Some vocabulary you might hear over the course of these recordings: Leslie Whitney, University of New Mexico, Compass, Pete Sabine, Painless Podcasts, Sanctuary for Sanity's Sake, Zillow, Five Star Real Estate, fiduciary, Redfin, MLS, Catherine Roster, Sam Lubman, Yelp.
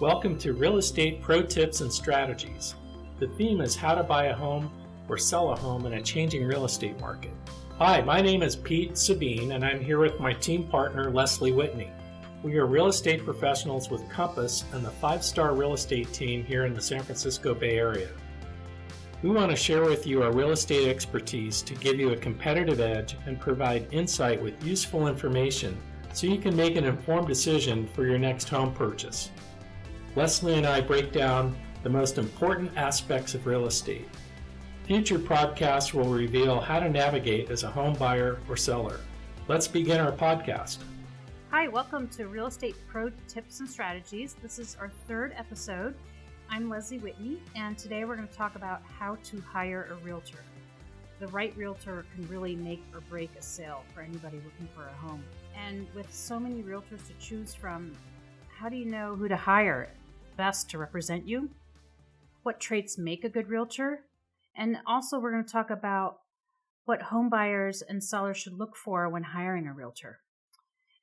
Welcome to Real Estate Pro Tips and Strategies. The theme is how to buy a home or sell a home in a changing real estate market. Hi, my name is Pete Sabine, and I'm here with my team partner, Leslie Whitney. We are real estate professionals with Compass and the Five Star Real Estate team here in the San Francisco Bay Area. We want to share with you our real estate expertise to give you a competitive edge and provide insight with useful information so you can make an informed decision for your next home purchase. Leslie and I break down the most important aspects of real estate. Future podcasts will reveal how to navigate as a home buyer or seller. Let's begin our podcast. Hi, welcome to Real Estate Pro Tips and Strategies. This is our third episode. I'm Leslie Whitney, and today we're going to talk about how to hire a realtor. The right realtor can really make or break a sale for anybody looking for a home. And with so many realtors to choose from, how do you know who to hire best to represent you? What traits make a good realtor? And also we're going to talk about what home buyers and sellers should look for when hiring a realtor.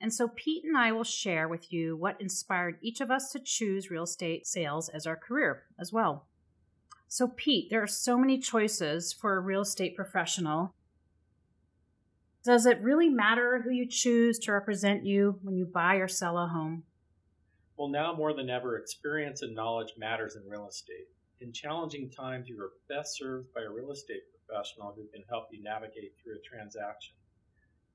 And so Pete and I will share with you what inspired each of us to choose real estate sales as our career as well. So Pete, there are so many choices for a real estate professional. Does it really matter who you choose to represent you when you buy or sell a home? Well, now more than ever, experience and knowledge matters in real estate. In challenging times, you are best served by a real estate professional who can help you navigate through a transaction.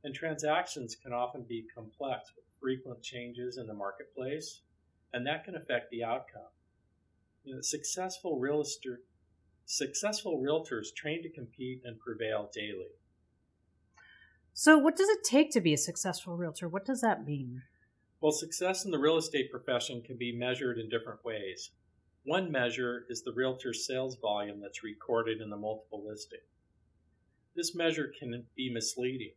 And transactions can often be complex with frequent changes in the marketplace, and that can affect the outcome. Successful realtors train to compete and prevail daily. So what does it take to be a successful realtor? What does that mean? Well, success in the real estate profession can be measured in different ways. One measure is the realtor's sales volume that's recorded in the multiple listing. This measure can be misleading.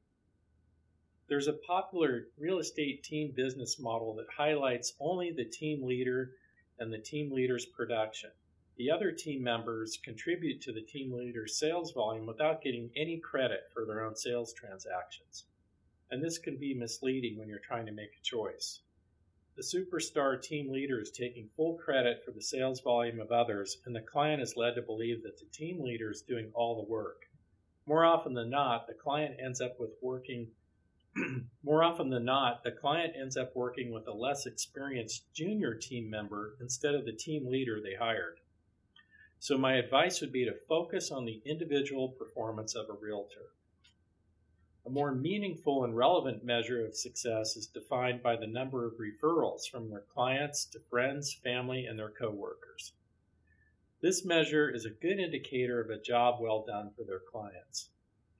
There's a popular real estate team business model that highlights only the team leader and the team leader's production. The other team members contribute to the team leader's sales volume without getting any credit for their own sales transactions. And this can be misleading when you're trying to make a choice. The superstar team leader is taking full credit for the sales volume of others, and the client is led to believe that the team leader is doing all the work. More often than not, the client ends up working with a less experienced junior team member instead of the team leader they hired. So my advice would be to focus on the individual performance of a realtor. A more meaningful and relevant measure of success is defined by the number of referrals from their clients to friends, family, and their coworkers. This measure is a good indicator of a job well done for their clients.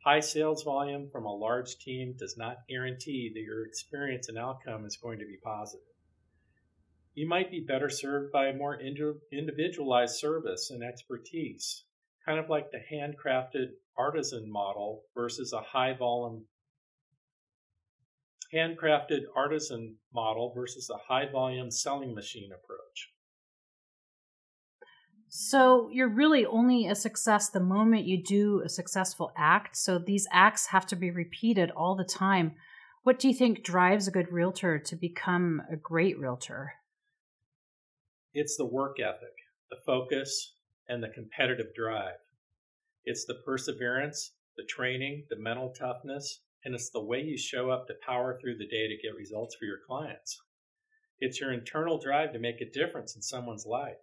High sales volume from a large team does not guarantee that your experience and outcome is going to be positive. You might be better served by a more individualized service and expertise, kind of like the handcrafted artisan model versus a high volume selling machine approach. So you're really only a success the moment you do a successful act. So these acts have to be repeated all the time. What do you think drives a good realtor to become a great realtor? It's the work ethic, the focus, and the competitive drive. It's the perseverance, the training, the mental toughness, and it's the way you show up to power through the day to get results for your clients. It's your internal drive to make a difference in someone's life.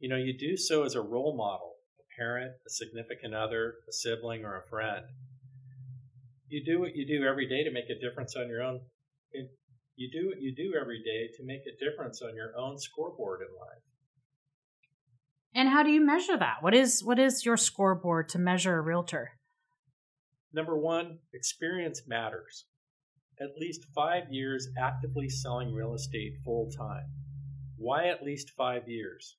You do so as a role model, a parent, a significant other, a sibling, or a friend. You do what you do every day to make a difference on your own scoreboard in life. And how do you measure that? What is your scoreboard to measure a realtor? Number one, experience matters. At least 5 years actively selling real estate full time. Why at least 5 years?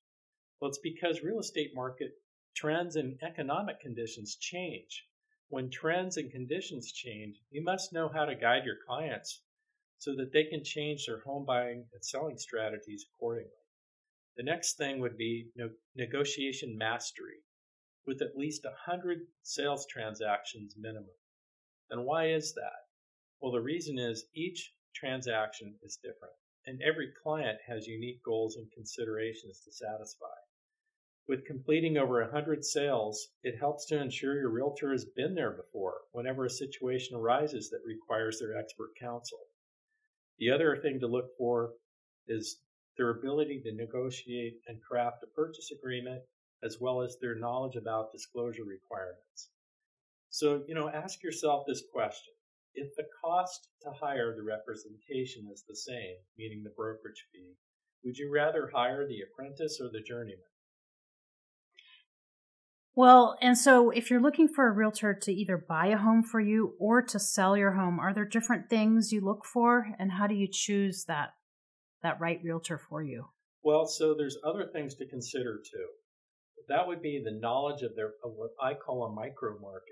Well, it's because real estate market trends and economic conditions change. When trends and conditions change, you must know how to guide your clients so that they can change their home buying and selling strategies accordingly. The next thing would be negotiation mastery, with at least 100 sales transactions minimum. And why is that? Well, the reason is each transaction is different. and every client has unique goals and considerations to satisfy. With completing over 100 sales, it helps to ensure your realtor has been there before whenever a situation arises that requires their expert counsel. The other thing to look for is their ability to negotiate and craft a purchase agreement, as well as their knowledge about disclosure requirements. So, ask yourself this question. If the cost to hire the representation is the same, meaning the brokerage fee, would you rather hire the apprentice or the journeyman? Well, and so if you're looking for a realtor to either buy a home for you or to sell your home, are there different things you look for, and how do you choose that right realtor for you? Well, so there's other things to consider too. That would be the knowledge of what I call a micro market.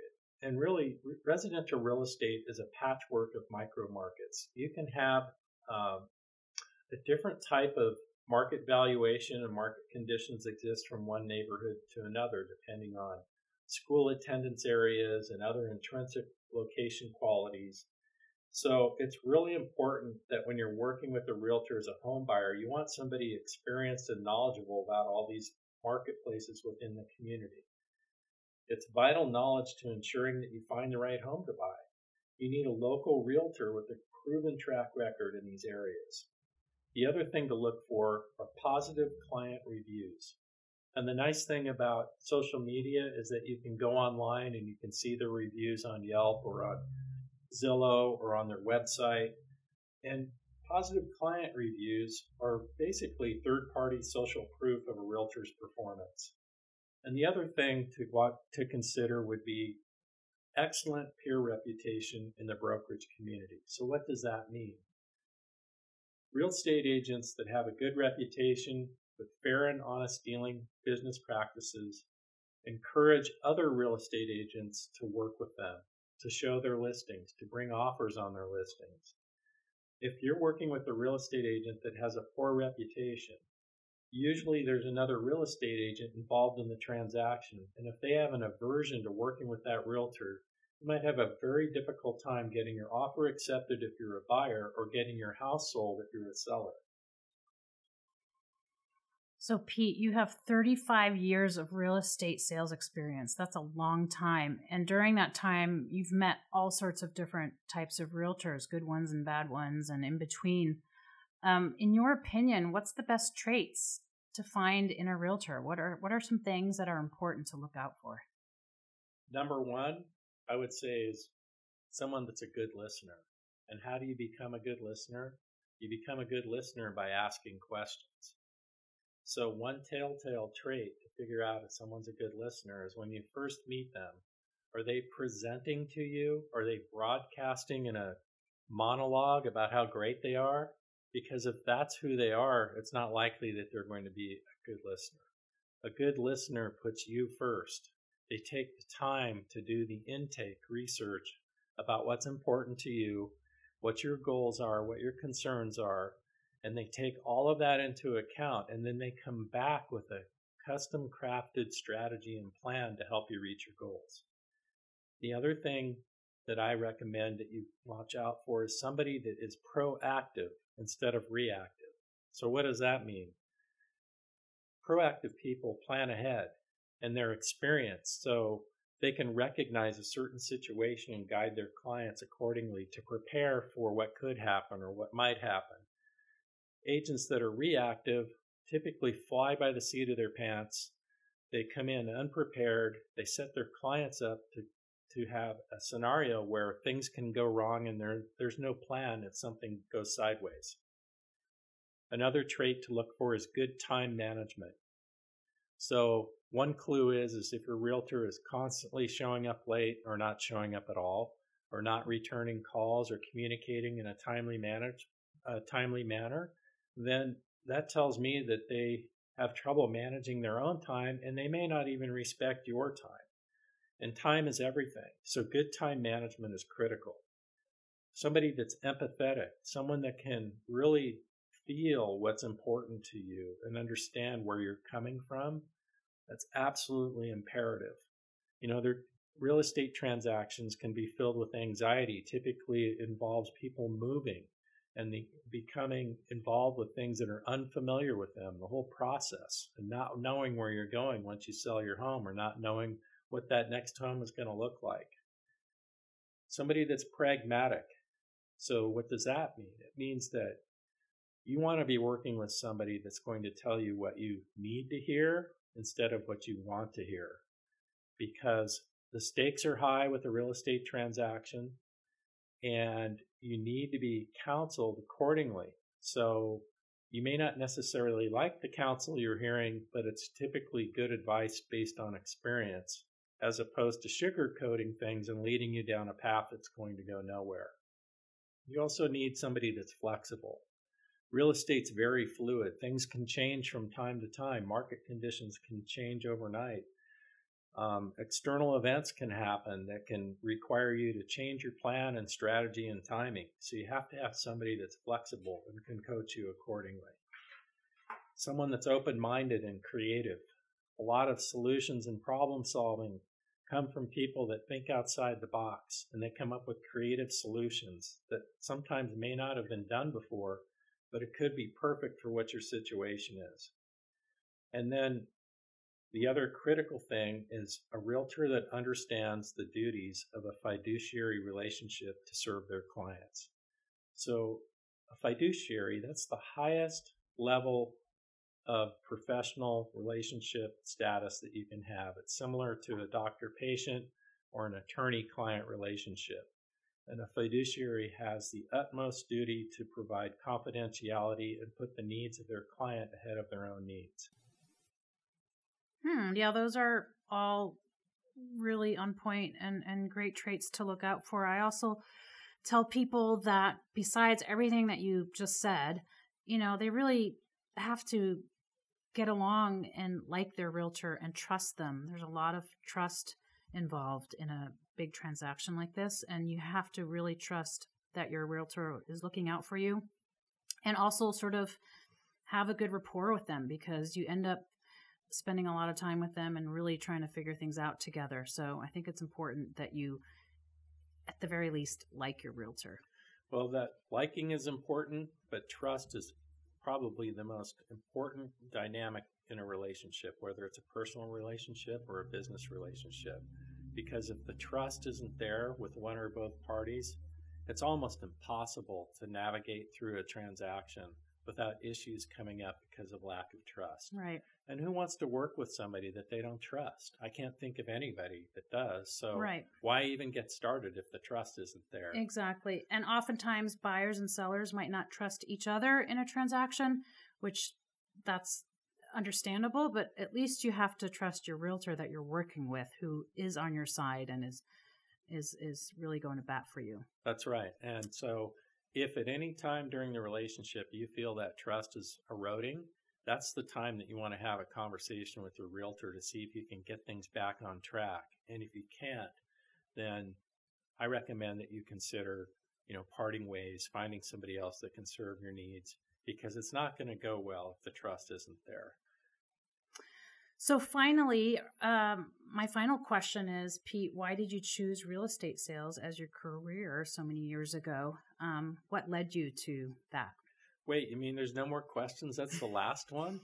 And really, residential real estate is a patchwork of micro markets. You can have a different type of market valuation and market conditions exist from one neighborhood to another, depending on school attendance areas and other intrinsic location qualities. So it's really important that when you're working with a realtor as a home buyer, you want somebody experienced and knowledgeable about all these marketplaces within the community. It's vital knowledge to ensuring that you find the right home to buy. You need a local realtor with a proven track record in these areas. The other thing to look for are positive client reviews. And the nice thing about social media is that you can go online and you can see the reviews on Yelp or on Zillow or on their website. And positive client reviews are basically third-party social proof of a realtor's performance. And the other thing to consider would be excellent peer reputation in the brokerage community. So what does that mean? Real estate agents that have a good reputation with fair and honest dealing business practices encourage other real estate agents to work with them, to show their listings, to bring offers on their listings. If you're working with a real estate agent that has a poor reputation, usually there's another real estate agent involved in the transaction. And if they have an aversion to working with that realtor, you might have a very difficult time getting your offer accepted if you're a buyer or getting your house sold if you're a seller. So, Pete, you have 35 years of real estate sales experience. That's a long time. And during that time, you've met all sorts of different types of realtors, good ones and bad ones, and in between. In your opinion, what's the best traits to find in a realtor? What are some things that are important to look out for? Number one, I would say, is someone that's a good listener. And how do you become a good listener? You become a good listener by asking questions. So one telltale trait to figure out if someone's a good listener is when you first meet them, are they presenting to you? Are they broadcasting in a monologue about how great they are? Because if that's who they are, it's not likely that they're going to be a good listener. A good listener puts you first. They take the time to do the intake research about what's important to you, what your goals are, what your concerns are. And they take all of that into account, and then they come back with a custom-crafted strategy and plan to help you reach your goals. The other thing that I recommend that you watch out for is somebody that is proactive instead of reactive. So what does that mean? Proactive people plan ahead, and they're experienced, so they can recognize a certain situation and guide their clients accordingly to prepare for what could happen or what might happen. Agents that are reactive typically fly by the seat of their pants. They come in unprepared. They set their clients up to have a scenario where things can go wrong and there's no plan if something goes sideways. Another trait to look for is good time management. So one clue is if your realtor is constantly showing up late or not showing up at all, or not returning calls or communicating in a timely manner, then that tells me that they have trouble managing their own time, and they may not even respect your time. And time is everything. So good time management is critical. Somebody that's empathetic, someone that can really feel what's important to you and understand where you're coming from, that's absolutely imperative. Real estate transactions can be filled with anxiety. Typically, it involves people moving. and becoming involved with things that are unfamiliar with them, the whole process, and not knowing where you're going once you sell your home, or not knowing what that next home is going to look like. Somebody that's pragmatic. So what does that mean? It means that you want to be working with somebody that's going to tell you what you need to hear instead of what you want to hear, because the stakes are high with a real estate transaction, and you need to be counseled accordingly. So you may not necessarily like the counsel you're hearing, but it's typically good advice based on experience, as opposed to sugarcoating things and leading you down a path that's going to go nowhere. You also need somebody that's flexible. Real estate's very fluid. Things can change from time to time. Market conditions can change overnight. External events can happen that can require you to change your plan and strategy and timing. So you have to have somebody that's flexible and can coach you accordingly. Someone that's open-minded and creative. A lot of solutions and problem solving come from people that think outside the box, and they come up with creative solutions that sometimes may not have been done before, but it could be perfect for what your situation is. And then the other critical thing is a realtor that understands the duties of a fiduciary relationship to serve their clients. So a fiduciary, that's the highest level of professional relationship status that you can have. It's similar to a doctor-patient or an attorney-client relationship. And a fiduciary has the utmost duty to provide confidentiality and put the needs of their client ahead of their own needs. Yeah, those are all really on point and great traits to look out for. I also tell people that besides everything that you just said, you know, they really have to get along and like their realtor and trust them. There's a lot of trust involved in a big transaction like this, and you have to really trust that your realtor is looking out for you, and also sort of have a good rapport with them, because you end up spending a lot of time with them and really trying to figure things out together. So I think it's important that you, at the very least, like your realtor. Well, that liking is important, but trust is probably the most important dynamic in a relationship, whether it's a personal relationship or a business relationship. Because if the trust isn't there with one or both parties, it's almost impossible to navigate through a transaction without issues coming up because of lack of trust. Right. And who wants to work with somebody that they don't trust? I can't think of anybody that does. So right. Why even get started if the trust isn't there? Exactly. And oftentimes buyers and sellers might not trust each other in a transaction, which that's understandable, but at least you have to trust your realtor that you're working with, who is on your side and is really going to bat for you. That's right. And so if at any time during the relationship you feel that trust is eroding, that's the time that you want to have a conversation with your realtor to see if you can get things back on track. And if you can't, then I recommend that you consider, you know, parting ways, finding somebody else that can serve your needs, because it's not going to go well if the trust isn't there. So finally, my final question is, Pete, why did you choose real estate sales as your career so many years ago? What led you to that? Wait, you mean there's no more questions? That's the last one?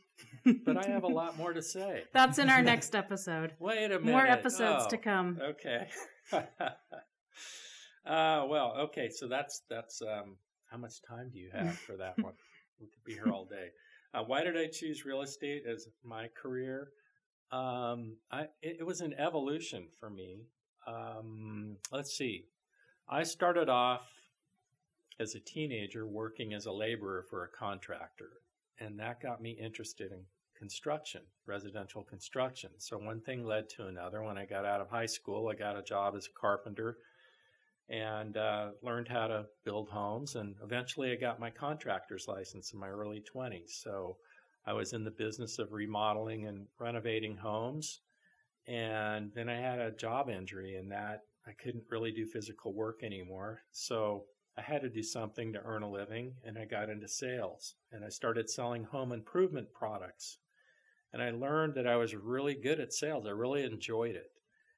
But I have a lot more to say. That's in our next episode. Wait a minute. More episodes to come. Okay. Okay. So that's how much time do you have for that one? We could be here all day. Why did I choose real estate as my career? It was an evolution for me. Let's see. I started off as a teenager working as a laborer for a contractor, and that got me interested in construction, residential construction. So one thing led to another. When I got out of high school, I got a job as a carpenter and learned how to build homes, and eventually I got my contractor's license in my early 20s. So I was in the business of remodeling and renovating homes, and then I had a job injury in that I couldn't really do physical work anymore. So I had to do something to earn a living, and I got into sales, and I started selling home improvement products. And I learned that I was really good at sales. I really enjoyed it,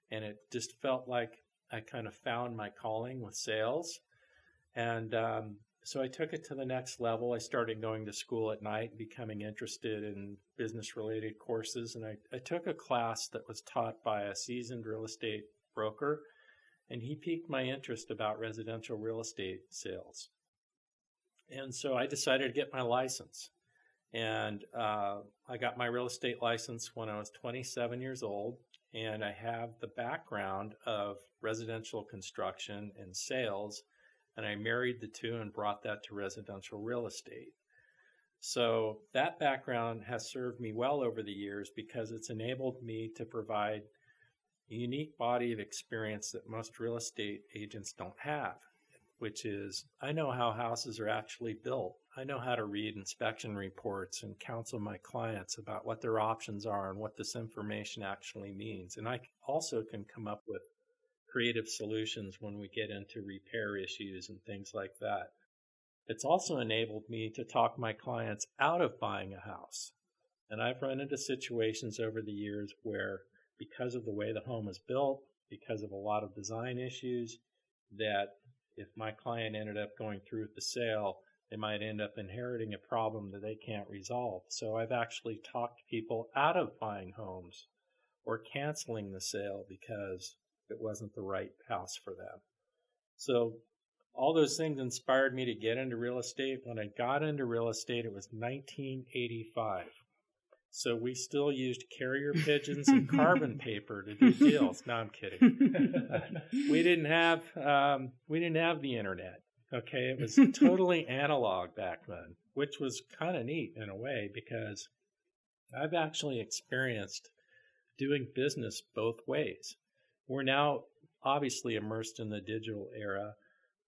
and it just felt like I kind of found my calling with sales. And So I took it to the next level. I started going to school at night, becoming interested in business-related courses. And I took a class that was taught by a seasoned real estate broker, and he piqued my interest about residential real estate sales. And so I decided to get my license. And I got my real estate license when I was 27 years old, and I have the background of residential construction and sales, and I married the two and brought that to residential real estate. So that background has served me well over the years because it's enabled me to provide a unique body of experience that most real estate agents don't have, which is I know how houses are actually built. I know how to read inspection reports and counsel my clients about what their options are and what this information actually means. And I also can come up with creative solutions when we get into repair issues and things like that. It's also enabled me to talk my clients out of buying a house. And I've run into situations over the years where because of the way the home is built, because of a lot of design issues, that if my client ended up going through with the sale, they might end up inheriting a problem that they can't resolve. So I've actually talked people out of buying homes or canceling the sale because it wasn't the right house for them. So all those things inspired me to get into real estate. When I got into real estate, it was 1985. So we still used carrier pigeons and carbon paper to do deals. No, I'm kidding. We didn't have the internet. Okay, it was totally analog back then, which was kind of neat in a way because I've actually experienced doing business both ways. We're now obviously immersed in the digital era,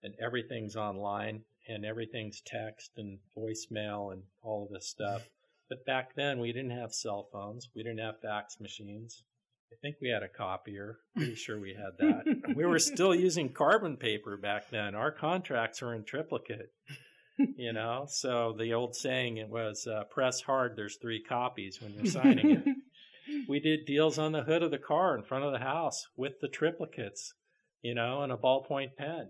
and everything's online, and everything's text and voicemail and all of this stuff. But back then, we didn't have cell phones. We didn't have fax machines. I think we had a copier. Pretty sure we had that. We were still using carbon paper back then. Our contracts were in triplicate, you know. So the old saying, it was press hard, there's three copies when you're signing it. We did deals on the hood of the car in front of the house with the triplicates, you know, and a ballpoint pen.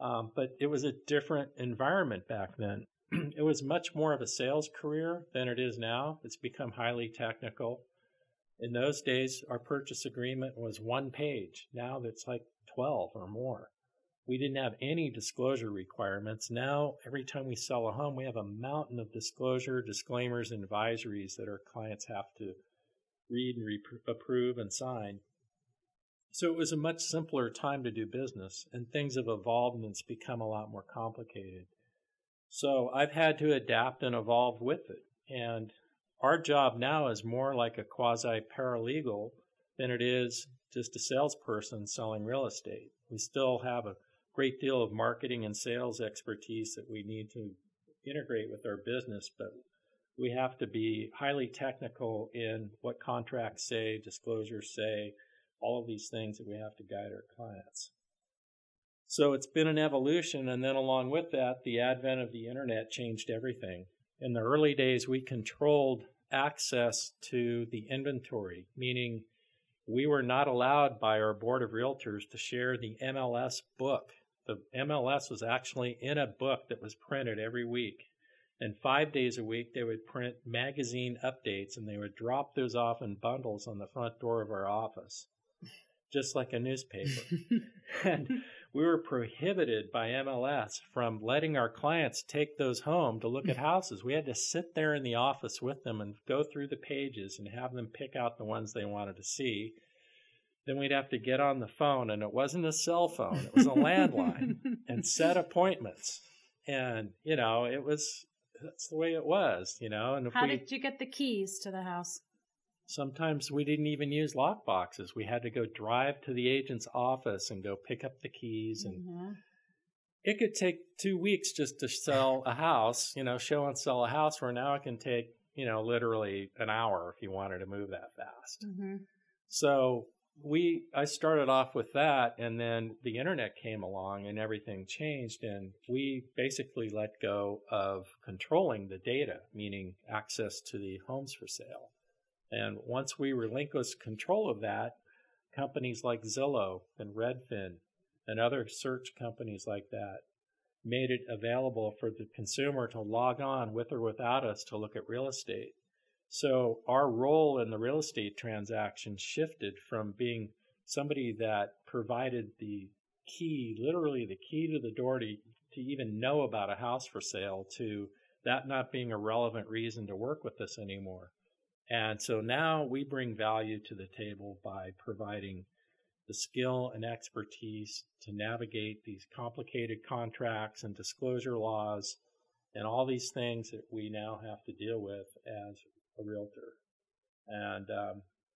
But it was a different environment back then. It was much more of a sales career than it is now. It's become highly technical. In those days, our purchase agreement was one page. Now that's like 12 or more. We didn't have any disclosure requirements. Now, every time we sell a home, we have a mountain of disclosure, disclaimers, and advisories that our clients have to read and approve and sign. So it was a much simpler time to do business, and things have evolved and it's become a lot more complicated. So I've had to adapt and evolve with it. And our job now is more like a quasi-paralegal than it is just a salesperson selling real estate. We still have a great deal of marketing and sales expertise that we need to integrate with our business, but we have to be highly technical in what contracts say, disclosures say, all of these things that we have to guide our clients. So it's been an evolution, and then along with that, the advent of the internet changed everything. In the early days, we controlled access to the inventory, meaning we were not allowed by our board of realtors to share the MLS book. The MLS was actually in a book that was printed every week, and 5 days a week, they would print magazine updates, and they would drop those off in bundles on the front door of our office, just like a newspaper. And we were prohibited by MLS from letting our clients take those home to look at houses. We had to sit there in the office with them and go through the pages and have them pick out the ones they wanted to see. Then we'd have to get on the phone, and it wasn't a cell phone. It was a landline, and set appointments. And, you know, that's the way it was, you know. And how did you get the keys to the house? Sometimes we didn't even use lock boxes. We had to go drive to the agent's office and go pick up the keys. And it could take 2 weeks just to sell a house, you know, show and sell a house, where now it can take, you know, literally an hour if you wanted to move that fast. Mm-hmm. So I started off with that, and then the internet came along and everything changed, and we basically let go of controlling the data, meaning access to the homes for sale. And once we relinquished control of that, companies like Zillow and Redfin and other search companies like that made it available for the consumer to log on with or without us to look at real estate. So our role in the real estate transaction shifted from being somebody that provided the key, literally the key to the door to even know about a house for sale, to that not being a relevant reason to work with us anymore. And so now we bring value to the table by providing the skill and expertise to navigate these complicated contracts and disclosure laws and all these things that we now have to deal with as a realtor.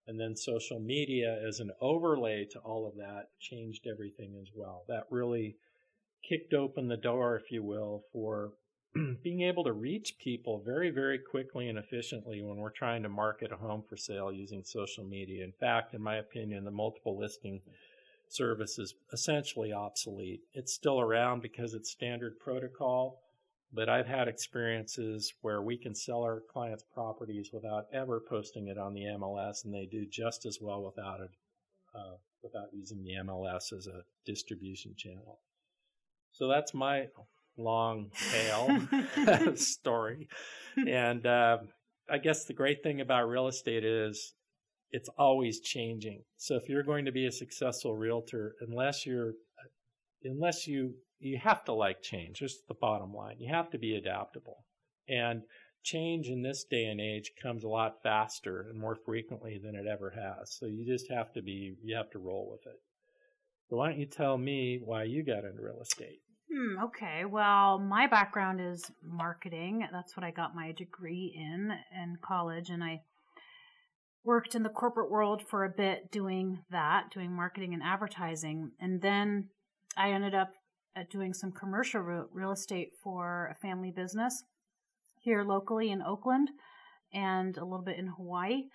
And then social media as an overlay to all of that changed everything as well. That really kicked open the door, if you will, for being able to reach people very, very quickly and efficiently when we're trying to market a home for sale using social media. In fact, in my opinion, the multiple listing service is essentially obsolete. It's still around because it's standard protocol, but I've had experiences where we can sell our clients' properties without ever posting it on the MLS, and they do just as well without it, without using the MLS as a distribution channel. So that's my long tail story. And I guess the great thing about real estate is it's always changing. So if you're going to be a successful realtor, unless you have to like change. That's the bottom line. You have to be adaptable. And change in this day and age comes a lot faster and more frequently than it ever has. So you just have to roll with it. So why don't you tell me why you got into real estate? Okay. Well, my background is marketing. That's what I got my degree in college. And I worked in the corporate world for a bit doing marketing and advertising. And then I ended up doing some commercial real estate for a family business here locally in Oakland and a little bit in Hawaii.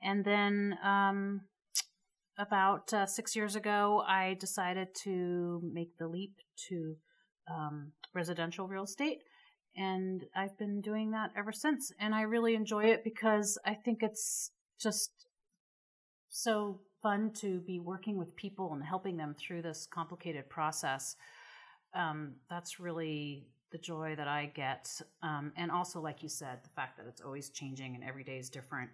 And then about 6 years ago, I decided to make the leap to residential real estate, and I've been doing that ever since. And I really enjoy it because I think it's just so fun to be working with people and helping them through this complicated process. That's really the joy that I get. And also, like you said, the fact that it's always changing and every day is different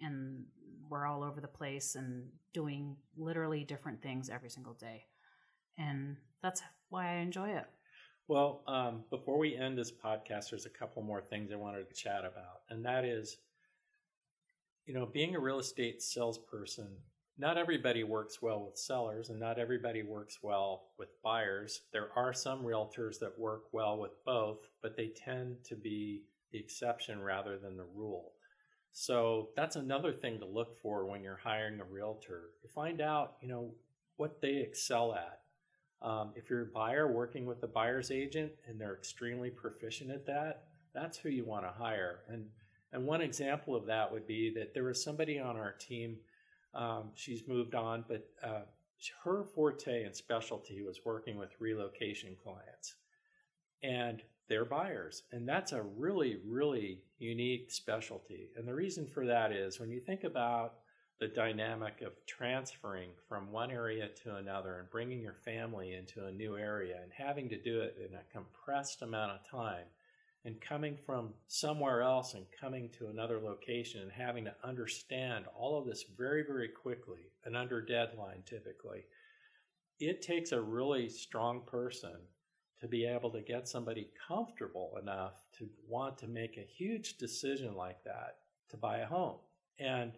and we're all over the place and doing literally different things every single day. And that's why I enjoy it. Well, before we end this podcast, there's a couple more things I wanted to chat about. And that is, being a real estate salesperson, not everybody works well with sellers and not everybody works well with buyers. There are some realtors that work well with both, but they tend to be the exception rather than the rule. So that's another thing to look for when you're hiring a realtor. You find out, what they excel at. If you're a buyer working with a buyer's agent and they're extremely proficient at that, that's who you want to hire. And one example of that would be that there was somebody on our team. She's moved on, but her forte and specialty was working with relocation clients and their buyers. And that's a really, really unique specialty. And the reason for that is when you think about the dynamic of transferring from one area to another and bringing your family into a new area and having to do it in a compressed amount of time and coming from somewhere else and coming to another location and having to understand all of this very, very quickly and under deadline typically, it takes a really strong person to be able to get somebody comfortable enough to want to make a huge decision like that to buy a home. And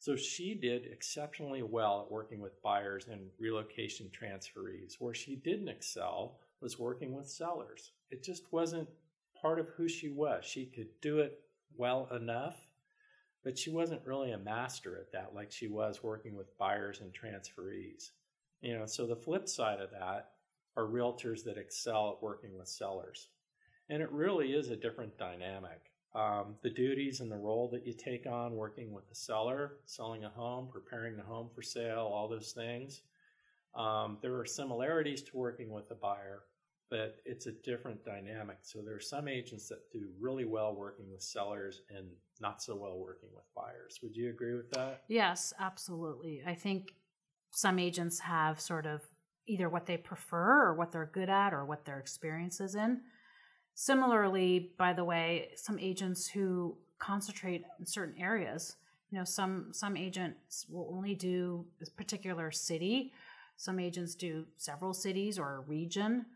so she did exceptionally well at working with buyers and relocation transferees. Where she didn't excel was working with sellers. It just wasn't part of who she was. She could do it well enough, but she wasn't really a master at that like she was working with buyers and transferees. So the flip side of that are realtors that excel at working with sellers. And it really is a different dynamic. The duties and the role that you take on working with the seller, selling a home, preparing the home for sale, all those things. There are similarities to working with the buyer, but it's a different dynamic. So there are some agents that do really well working with sellers and not so well working with buyers. Would you agree with that? Yes, absolutely. I think some agents have sort of either what they prefer or what they're good at or what their experience is in. Similarly, by the way, some agents who concentrate in certain areas, you know, some agents will only do a particular city. Some agents do several cities or a region.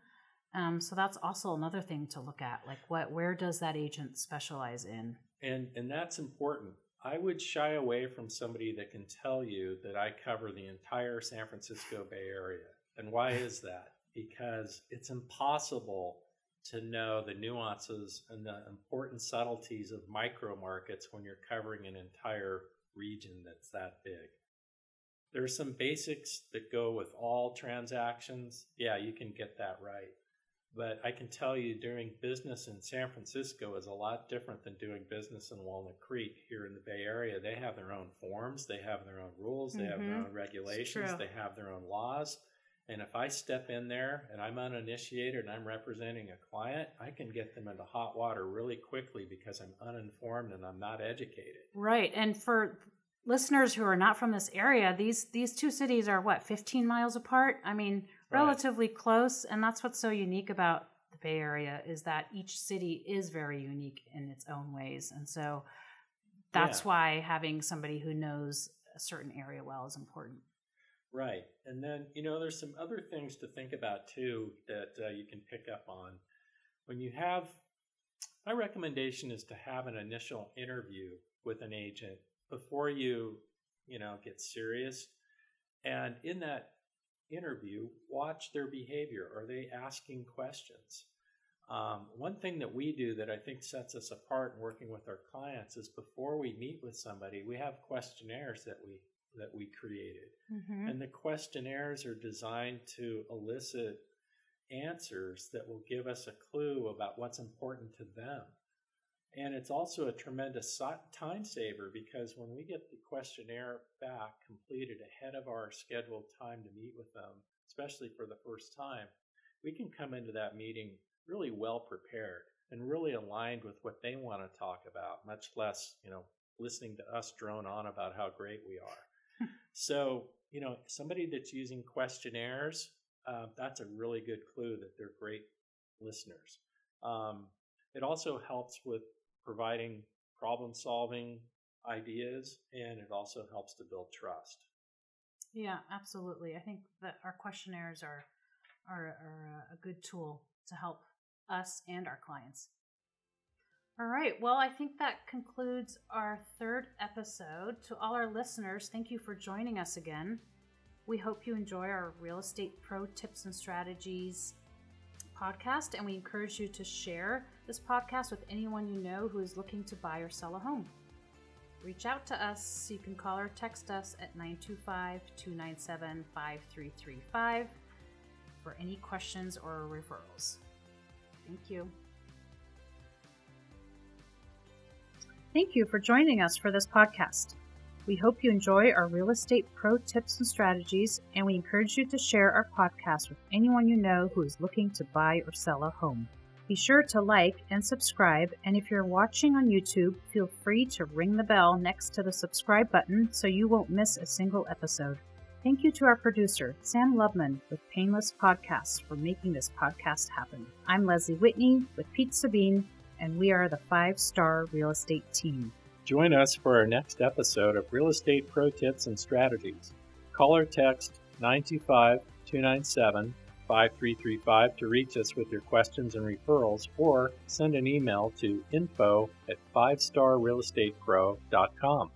So that's also another thing to look at, like where does that agent specialize in? And that's important. I would shy away from somebody that can tell you that I cover the entire San Francisco Bay Area. And why is that? Because it's impossible to know the nuances and the important subtleties of micro markets when you're covering an entire region that's that big. There are some basics that go with all transactions. Yeah, you can get that right. But I can tell you doing business in San Francisco is a lot different than doing business in Walnut Creek here in the Bay Area. They have their own forms. They have their own rules. They have their own regulations. They have their own laws. And if I step in there and I'm uninitiated and I'm representing a client, I can get them into hot water really quickly because I'm uninformed and I'm not educated. Right. And for listeners who are not from this area, these two cities are, 15 miles apart? I mean, relatively close. And that's what's so unique about the Bay Area is that each city is very unique in its own ways. And so that's why having somebody who knows a certain area well is important. Right. And then, you know, there's some other things to think about, too, that you can pick up on. When you have, my recommendation is to have an initial interview with an agent before you get serious. And in that interview, watch their behavior. Are they asking questions? One thing that we do that I think sets us apart in working with our clients is before we meet with somebody, we have questionnaires that we created. Mm-hmm. And the questionnaires are designed to elicit answers that will give us a clue about what's important to them. And it's also a tremendous time saver because when we get the questionnaire back completed ahead of our scheduled time to meet with them, especially for the first time, we can come into that meeting really well prepared and really aligned with what they want to talk about, much less, listening to us drone on about how great we are. So, somebody that's using questionnaires, that's a really good clue that they're great listeners. It also helps with providing problem-solving ideas, and it also helps to build trust. Yeah, absolutely. I think that our questionnaires are a good tool to help us and our clients. All right. Well, I think that concludes our third episode. To all our listeners, thank you for joining us again. We hope you enjoy our Real Estate Pro Tips and Strategies podcast, and we encourage you to share this podcast with anyone you know who is looking to buy or sell a home. Reach out to us. You can call or text us at 925-297-5335 for any questions or referrals. Thank you. Thank you for joining us for this podcast. We hope you enjoy our Real Estate Pro Tips and Strategies, and we encourage you to share our podcast with anyone you know who is looking to buy or sell a home. Be sure to like and subscribe, and if you're watching on YouTube, feel free to ring the bell next to the subscribe button so you won't miss a single episode. Thank you to our producer, Sam Lubman, with Painless Podcasts for making this podcast happen. I'm Leslie Whitney with Pete Sabine, and we are the 5-Star Real Estate team. Join us for our next episode of Real Estate Pro Tips and Strategies. Call or text 925-297-5335 to reach us with your questions and referrals, or send an email to info@5starrealestatepro.com.